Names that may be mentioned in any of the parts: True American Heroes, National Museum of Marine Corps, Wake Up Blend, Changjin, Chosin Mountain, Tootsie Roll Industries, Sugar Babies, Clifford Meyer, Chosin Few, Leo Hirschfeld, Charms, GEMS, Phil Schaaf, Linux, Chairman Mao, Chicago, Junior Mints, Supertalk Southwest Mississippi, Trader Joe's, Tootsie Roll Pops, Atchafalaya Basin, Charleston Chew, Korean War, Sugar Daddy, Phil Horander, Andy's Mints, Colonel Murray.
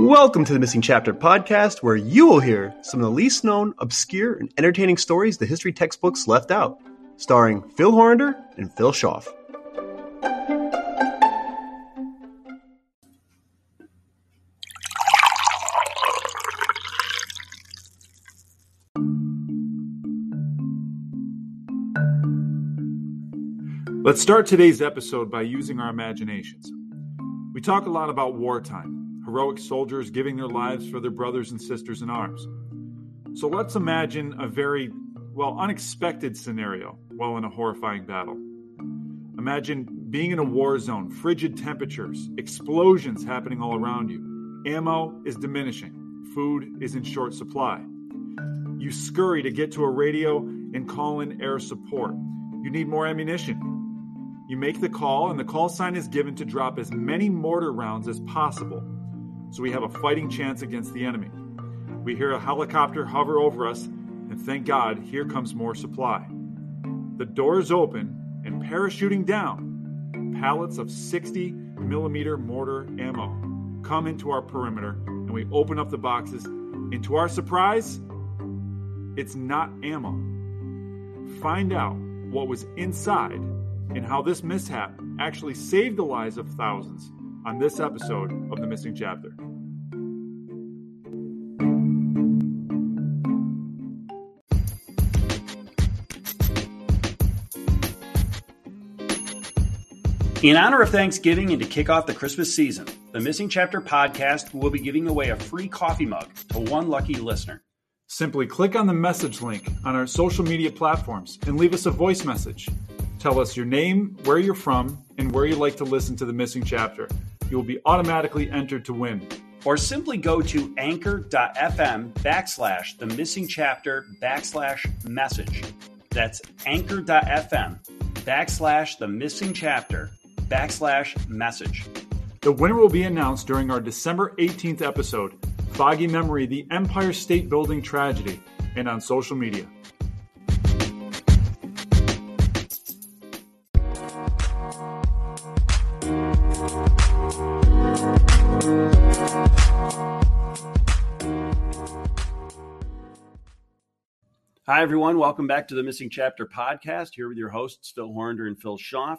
Welcome to the Missing Chapter Podcast, where you will hear some of the least known, obscure, and entertaining stories the history textbooks left out, starring Phil Horander and Phil Schaaf. Let's start today's episode by using our imaginations. We talk a lot about wartime, heroic soldiers giving their lives for their brothers and sisters in arms. So let's imagine a very, unexpected scenario while in a horrifying battle. Imagine being in a war zone, frigid temperatures, explosions happening all around you. Ammo is diminishing. Food is in short supply. You scurry to get to a radio and call in air support. You need more ammunition. You make the call, and the call sign is given to drop as many mortar rounds as possible, so we have a fighting chance against the enemy. We hear a helicopter hover over us, and thank God, here comes more supply. The doors open, and parachuting down, pallets of 60 mm mortar ammo come into our perimeter, and we open up the boxes, and to our surprise, it's not ammo. Find out what was inside and how this mishap actually saved the lives of thousands on this episode of The Missing Chapter. In honor of Thanksgiving and to kick off the Christmas season, The Missing Chapter Podcast will be giving away a free coffee mug to one lucky listener. Simply click on the message link on our social media platforms and leave us a voice message. Tell us your name, where you're from, and where you like to listen to The Missing Chapter. You will be automatically entered to win. Or simply go to anchor.fm/themissingchapter/message. That's anchor.fm/themissingchapter/message. The winner will be announced during our December 18th episode, Foggy Memory, the Empire State Building Tragedy, and on social media. Hi, everyone. Welcome back to the Missing Chapter Podcast, here with your hosts, Phil Horander and Phil Schaaf.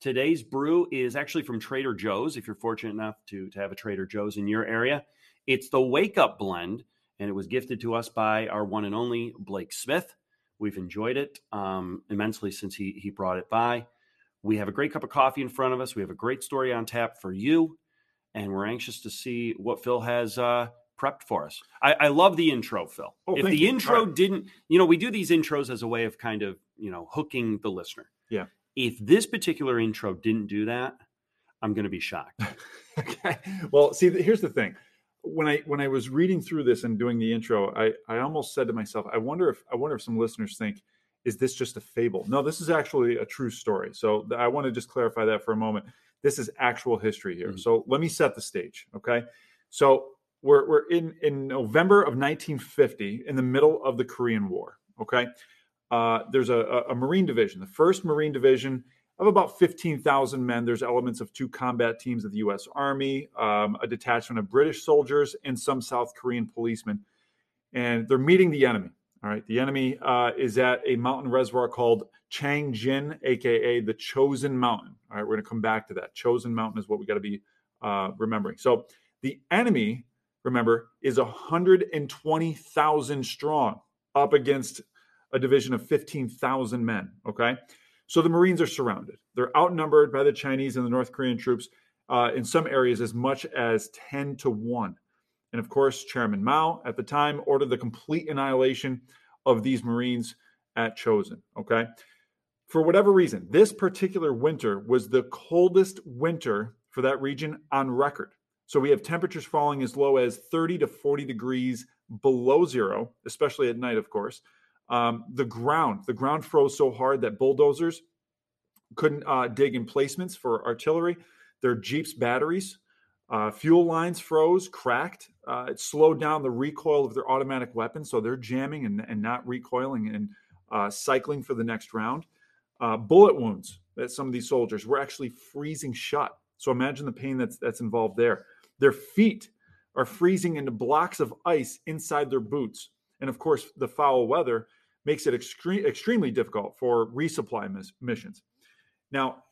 Today's brew is actually from Trader Joe's, if you're fortunate enough to have a Trader Joe's in your area. It's the Wake Up Blend, and it was gifted to us by our one and only Blake Smith. We've enjoyed it immensely since he brought it by. We have a great cup of coffee in front of us. We have a great story on tap for you, and we're anxious to see what Phil has prepped for us. I love the intro, Phil. Oh, if the intro didn't, we do these intros as a way of kind of, hooking the listener. Yeah. If this particular intro didn't do that, I'm going to be shocked. Okay. Well, see, here's the thing. When I was reading through this and doing the intro, I almost said to myself, I wonder if some listeners think, is this just a fable? No, this is actually a true story. So I want to just clarify that for a moment. This is actual history here. Mm-hmm. So let me set the stage. Okay. So We're in November of 1950, in the middle of the Korean War, okay? There's a Marine division, the 1st Marine Division, of about 15,000 men. There's elements of 2 combat teams of the U.S. Army, a detachment of British soldiers, and some South Korean policemen. And they're meeting the enemy, all right? The enemy is at a mountain reservoir called Changjin, a.k.a. the Chosin Mountain. All right, we're going to come back to that. Chosin Mountain is what we got to be remembering. So the enemy, remember, is 120,000 strong up against a division of 15,000 men, okay? So the Marines are surrounded. They're outnumbered by the Chinese and the North Korean troops in some areas as much as 10-1. And, of course, Chairman Mao at the time ordered the complete annihilation of these Marines at Chosin, okay? For whatever reason, this particular winter was the coldest winter for that region on record. So we have temperatures falling as low as 30 to 40 degrees below zero, especially at night, of course. The ground froze so hard that bulldozers couldn't dig emplacements for artillery. Their Jeeps' batteries, fuel lines froze, cracked. It slowed down the recoil of their automatic weapons, so they're jamming and not recoiling and cycling for the next round. Bullet wounds that some of these soldiers were actually freezing shut. So imagine the pain that's involved there. Their feet are freezing into blocks of ice inside their boots. And of course, the foul weather makes it extremely difficult for resupply missions. Now,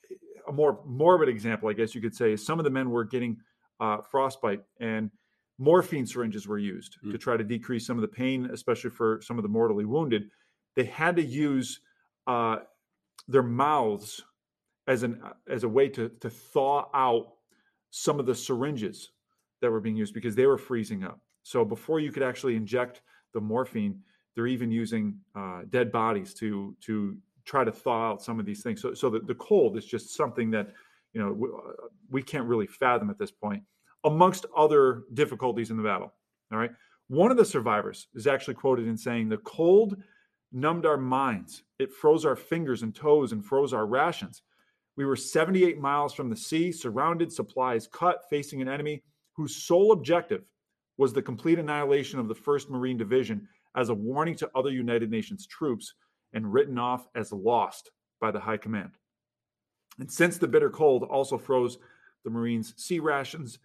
a more morbid example, I guess you could say, is some of the men were getting frostbite, and morphine syringes were used to try to decrease some of the pain, especially for some of the mortally wounded. They had to use their mouths as a way to thaw out some of the syringes that were being used because they were freezing up. So before you could actually inject the morphine, they're even using dead bodies to try to thaw out some of these things. So the cold is just something that, you know, we can't really fathom at this point, amongst other difficulties in the battle. All right. One of the survivors is actually quoted in saying, "The cold numbed our minds. It froze our fingers and toes and froze our rations. We were 78 miles from the sea, surrounded, supplies cut, facing an enemy whose sole objective was the complete annihilation of the 1st Marine Division as a warning to other United Nations troops, and written off as lost by the high command. And since the bitter cold also froze the Marines' sea rations,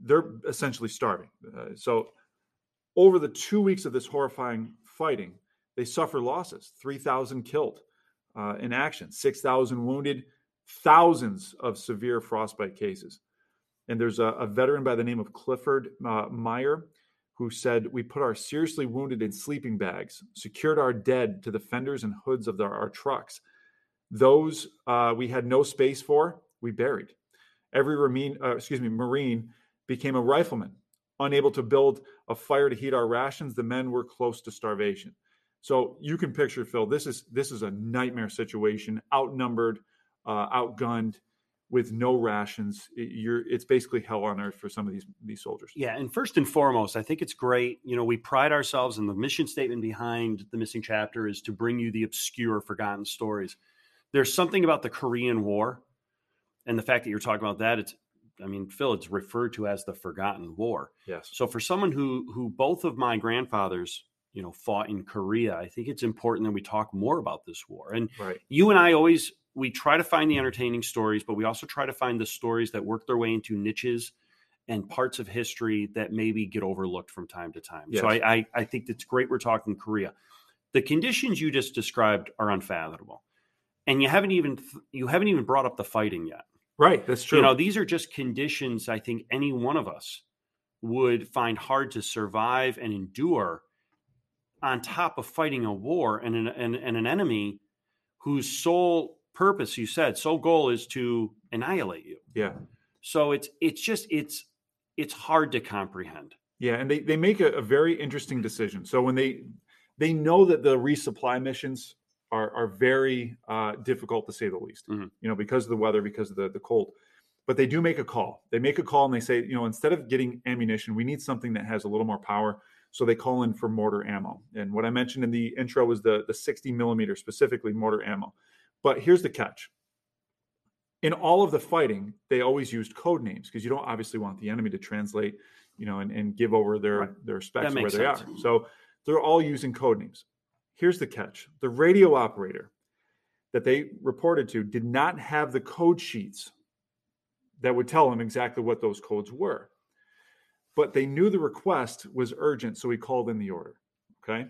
they're essentially starving." So over the 2 weeks of this horrifying fighting, they suffer losses: 3,000 killed in action, 6,000 wounded, thousands of severe frostbite cases. And there's a veteran by the name of Clifford Meyer, who said, "We put our seriously wounded in sleeping bags, secured our dead to the fenders and hoods of our trucks. Those we had no space for, we buried. Every Marine became a rifleman, unable to build a fire to heat our rations. The men were close to starvation." So you can picture, Phil, this is a nightmare situation, outnumbered, outgunned, with no rations. It's basically hell on earth for some of these soldiers. Yeah, and first and foremost, I think it's great. You know, we pride ourselves, and the mission statement behind the Missing Chapter is to bring you the obscure, forgotten stories. There's something about the Korean War, and the fact that you're talking about that, Phil, it's referred to as the Forgotten War. Yes. So for someone who both of my grandfathers, you know, fought in Korea, I think it's important that we talk more about this war. And right. You and I always... we try to find the entertaining stories, but we also try to find the stories that work their way into niches and parts of history that maybe get overlooked from time to time. Yes. So I think that's great. We're talking Korea. The conditions you just described are unfathomable, and you haven't even brought up the fighting yet. Right. That's true. You know, these are just conditions I think any one of us would find hard to survive and endure, on top of fighting a war and an enemy whose sole purpose, you said, sole goal is to annihilate you. Yeah. So it's just hard to comprehend. Yeah, and they make a very interesting decision. So when they know that the resupply missions are very difficult, to say the least, you know, because of the weather, because of the cold, but they do make a call. They make a call and they say, you know, instead of getting ammunition, we need something that has a little more power. So they call in for mortar ammo. And what I mentioned in the intro was the 60 millimeter, specifically mortar ammo. But here's the catch. In all of the fighting, they always used code names because you don't obviously want the enemy to translate, you know, and give over their specs where they are. So they're all using code names. Here's the catch. The radio operator that they reported to did not have the code sheets that would tell them exactly what those codes were. But they knew the request was urgent, so he called in the order. Okay?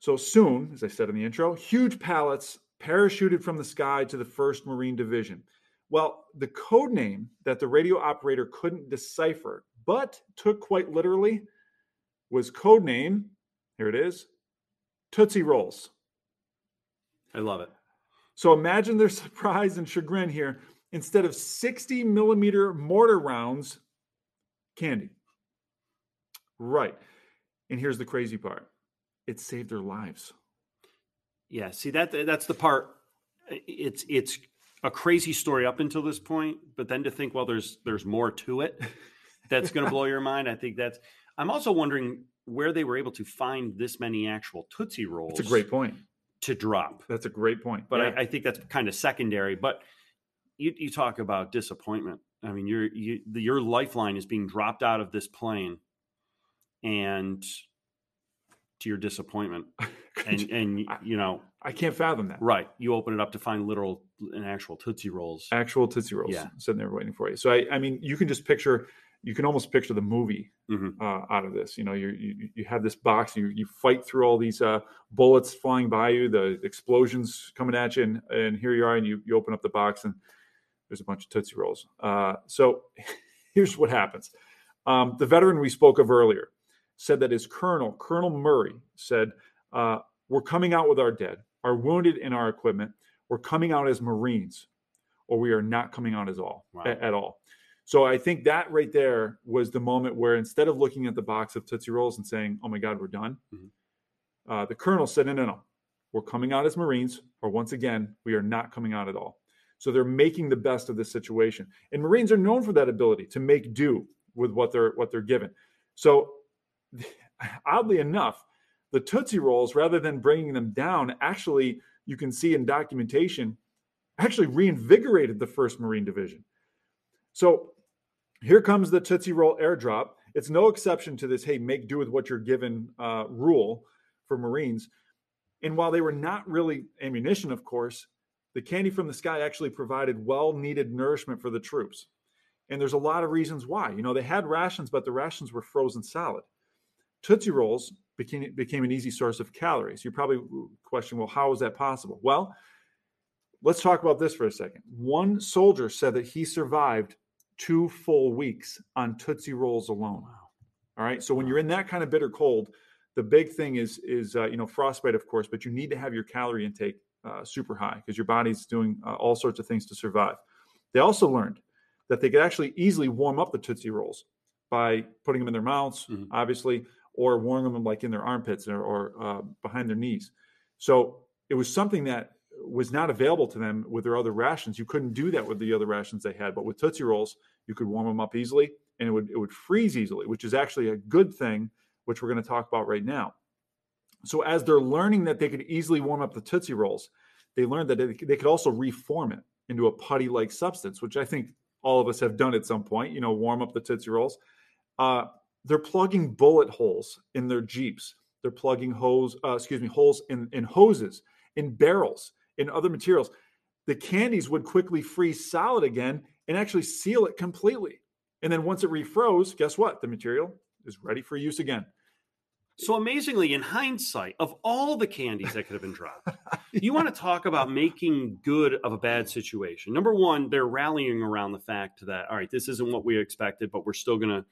So soon, as I said in the intro, huge pallets parachuted from the sky to the 1st Marine Division. Well, the code name that the radio operator couldn't decipher, but took quite literally, was code name, here it is, Tootsie Rolls. I love it. So imagine their surprise and chagrin here. Instead of 60 millimeter mortar rounds, candy. Right. And here's the crazy part. It saved their lives. Yeah, see, that's the part. It's a crazy story up until this point, but then to think, well, there's more to it that's going to blow your mind. I'm also wondering where they were able to find this many actual Tootsie Rolls. That's a great point. To drop. That's a great point. But yeah. I think that's kind of secondary. But you talk about disappointment. I mean, your lifeline is being dropped out of this plane, and to your disappointment. And you know, I can't fathom that. Right. You open it up to find literal and actual Tootsie Rolls. Actual Tootsie Rolls. Yeah. Sitting there waiting for you. So, I mean, you can just picture, you can almost picture the movie out of this. You know, you have this box, you fight through all these bullets flying by you, the explosions coming at you, and here you are, and you open up the box, and there's a bunch of Tootsie Rolls. So here's what happens. The veteran we spoke of earlier said that his Colonel Murray, said, we're coming out with our dead, our wounded, and our equipment. We're coming out as Marines, or we are not coming out as all, wow. at all. So I think that right there was the moment where, instead of looking at the box of Tootsie Rolls and saying, oh my God, we're done. Mm-hmm. The Colonel said, no, we're coming out as Marines, or once again, we are not coming out at all. So they're making the best of this situation. And Marines are known for that ability to make do with what they're given. So oddly enough, the Tootsie Rolls, rather than bringing them down, actually, you can see in documentation, actually reinvigorated the 1st Marine Division. So here comes the Tootsie Roll airdrop. It's no exception to this, hey, make do with what you're given rule for Marines. And while they were not really ammunition, of course, the candy from the sky actually provided well-needed nourishment for the troops. And there's a lot of reasons why. You know, they had rations, but the rations were frozen solid. Tootsie Rolls became an easy source of calories. You probably question, well, how is that possible? Well, let's talk about this for a second. One soldier said that he survived 2 full weeks on Tootsie Rolls alone. Wow. All right. So when you're in that kind of bitter cold, the big thing is you know, frostbite, of course, but you need to have your calorie intake super high because your body's doing all sorts of things to survive. They also learned that they could actually easily warm up the Tootsie Rolls by putting them in their mouths, obviously, or warming them like in their armpits or behind their knees. So it was something that was not available to them with their other rations. You couldn't do that with the other rations they had, but with Tootsie Rolls, you could warm them up easily, and it would freeze easily, which is actually a good thing, which we're going to talk about right now. So as they're learning that they could easily warm up the Tootsie Rolls, they learned that they could also reform it into a putty-like substance, which I think all of us have done at some point, you know, warm up the Tootsie Rolls. They're plugging bullet holes in their Jeeps. They're plugging holes in hoses, in barrels, in other materials. The candies would quickly freeze solid again and actually seal it completely. And then once it refroze, guess what? The material is ready for use again. So amazingly, in hindsight, of all the candies that could have been dropped, you want to talk about making good of a bad situation. Number one, they're rallying around the fact that, all right, this isn't what we expected, but we're still going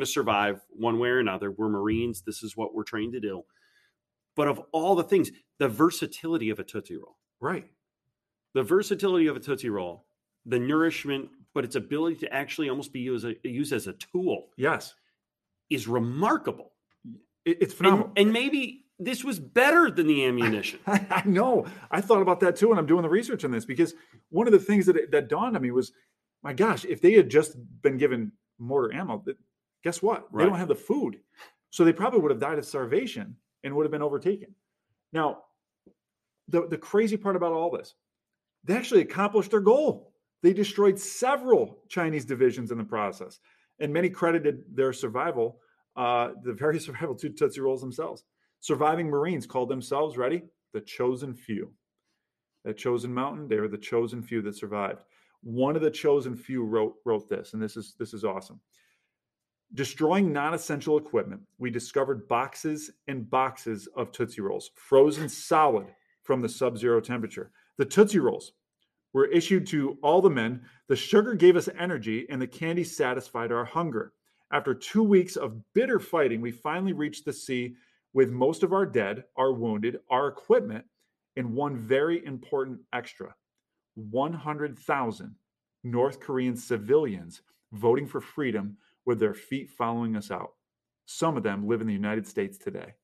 to survive one way or another. We're Marines. This is what we're trained to do. But of all the things, the versatility of a Tootsie Roll. Right. The versatility of a Tootsie Roll, the nourishment, but its ability to actually almost be used as a tool. Yes. Is remarkable. It's phenomenal. And maybe this was better than the ammunition. I know. I thought about that too, and I'm doing the research on this, because one of the things that dawned on me was, my gosh, if they had just been given mortar ammo, guess what? Right. They don't have the food. So they probably would have died of starvation and would have been overtaken. Now, the crazy part about all this, they actually accomplished their goal. They destroyed several Chinese divisions in the process, and many credited their survival, the very survival to Tootsie Rolls themselves. Surviving Marines called themselves, ready, the Chosin Few. At Chosin Mountain, they were the Chosin Few that survived. One of the Chosin Few wrote this, and this is awesome. Destroying non-essential equipment, we discovered boxes and boxes of Tootsie Rolls, frozen solid from the sub-zero temperature. The Tootsie Rolls were issued to all the men. The sugar gave us energy, and the candy satisfied our hunger. After 2 weeks of bitter fighting, we finally reached the sea with most of our dead, our wounded, our equipment, and one very important extra. 100,000 North Korean civilians voting for freedom with their feet following us out. Some of them live in the United States today.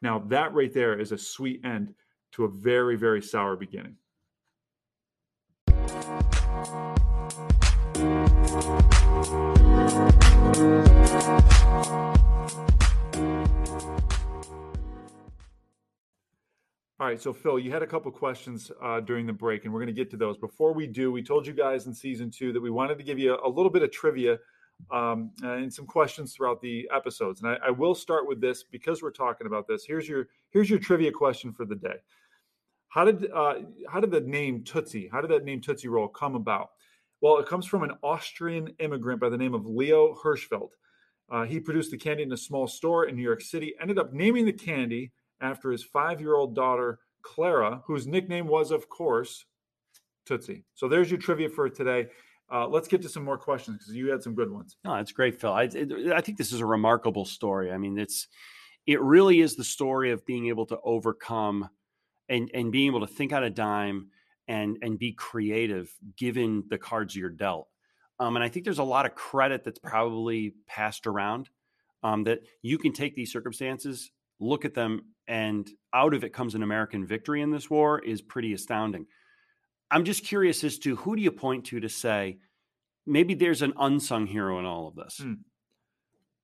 Now, that right there is a sweet end to a very, very sour beginning. All right, so Phil, you had a couple questions during the break, and we're going to get to those. Before we do, we told you guys in season 2 that we wanted to give you a little bit of trivia and some questions throughout the episodes. And I will start with this because we're talking about this. Here's your trivia question for the day. How did the name Tootsie Roll come about? Well, it comes from an Austrian immigrant by the name of Leo Hirschfeld. He produced the candy in a small store in New York City, ended up naming the candy after his 5-year-old daughter, Clara, whose nickname was, of course, Tootsie. So there's your trivia for today. Let's get to some more questions because you had some good ones. No, that's great, Phil. I think this is a remarkable story. I mean, it really is the story of being able to overcome and being able to think out a dime and be creative given the cards you're dealt. And I think there's a lot of credit that's probably passed around that you can take these circumstances, look at them, and out of it comes an American victory in this war is pretty astounding. I'm just curious as to who do you point to say maybe there's an unsung hero in all of this?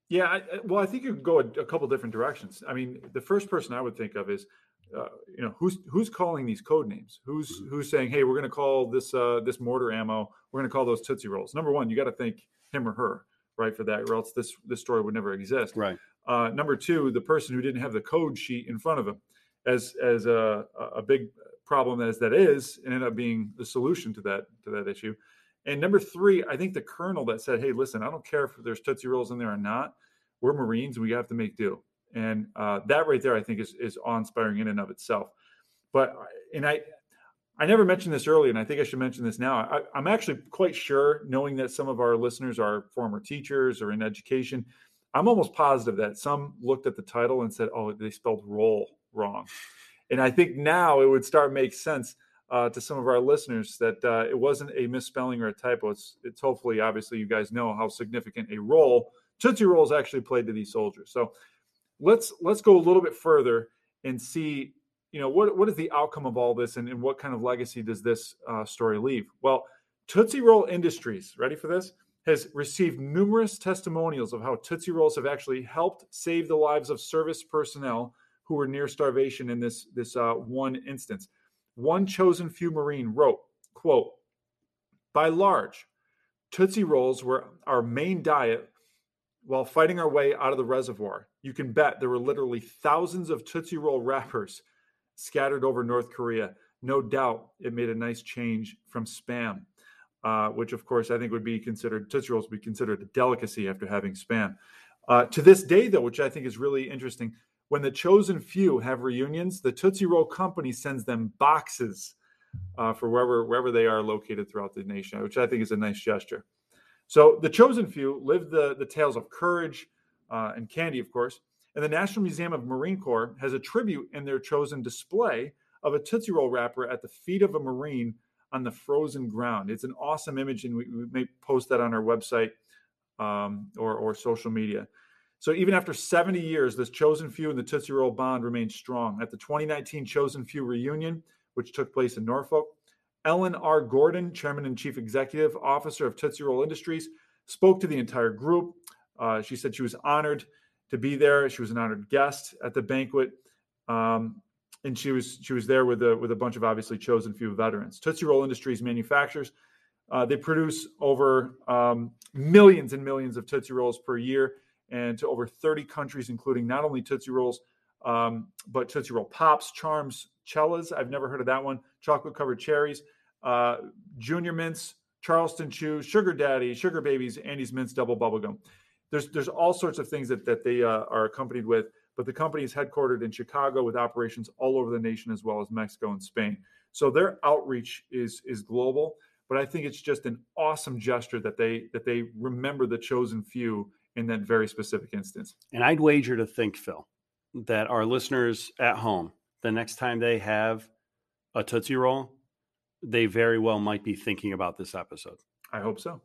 Yeah, I think you could go a couple different directions. I mean, the first person I would think of is, who's calling these code names? Who's saying, hey, we're going to call this mortar ammo, we're going to call those Tootsie Rolls. Number one, you got to thank him or her, right, for that, or else this story would never exist. Right. Number two, the person who didn't have the code sheet in front of him, as a big problem as that is, and ended up being the solution to that issue. And number three, I think the colonel that said, hey, listen, I don't care if there's Tootsie Rolls in there or not. We're Marines. We have to make do. And that right there, I think, is awe-inspiring in and of itself. But, and I never mentioned this earlier, and I think I should mention this now. I'm actually quite sure, knowing that some of our listeners are former teachers or in education, I'm almost positive that some looked at the title and said, oh, they spelled roll wrong. And I think now it would start make sense to some of our listeners that it wasn't a misspelling or a typo. It's hopefully, obviously, you guys know how significant a role Tootsie Rolls actually played to these soldiers. So let's go a little bit further and see, what is the outcome of all this and what kind of legacy does this story leave? Well, Tootsie Roll Industries, ready for this, has received numerous testimonials of how Tootsie Rolls have actually helped save the lives of service personnel who were near starvation in this one instance. One Chosin Few Marine wrote, quote, "By large, Tootsie Rolls were our main diet while fighting our way out of the reservoir. You can bet there were literally thousands of Tootsie Roll wrappers scattered over North Korea. No doubt it made a nice change from Spam," which, of course, I think Tootsie Rolls would be considered a delicacy after having Spam. To this day, though, which I think is really interesting, when the Chosin Few have reunions, the Tootsie Roll Company sends them boxes for wherever they are located throughout the nation, which I think is a nice gesture. So the Chosin Few lived the tales of courage and candy, of course. And the National Museum of Marine Corps has a tribute in their Chosin display of a Tootsie Roll wrapper at the feet of a Marine on the frozen ground. It's an awesome image, and we may post that on our website or social media. So even after 70 years, this Chosin Few and the Tootsie Roll bond remained strong. At the 2019 Chosin Few reunion, which took place in Norfolk, Ellen R. Gordon, Chairman and Chief Executive Officer of Tootsie Roll Industries, spoke to the entire group. She said she was honored to be there. She was an honored guest at the banquet, and she was there with a bunch of obviously Chosin Few veterans. Tootsie Roll Industries manufactures. They produce over millions and millions of Tootsie Rolls per year, and to over 30 countries, including not only Tootsie Rolls, but Tootsie Roll Pops, Charms, Cellas, I've never heard of that one, chocolate-covered cherries, Junior Mints, Charleston Chew, Sugar Daddy, Sugar Babies, Andy's Mints, Double Bubblegum. There's all sorts of things that they are accompanied with, but the company is headquartered in Chicago with operations all over the nation as well as Mexico and Spain. So their outreach is global, but I think it's just an awesome gesture that they remember the Chosin Few in that very specific instance. And I'd wager to think, Phil, that our listeners at home, the next time they have a Tootsie Roll, they very well might be thinking about this episode. I hope so.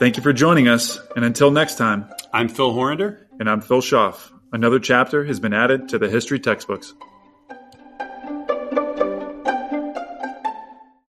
Thank you for joining us, and until next time, I'm Phil Horander. And I'm Phil Schaaf. Another chapter has been added to the history textbooks.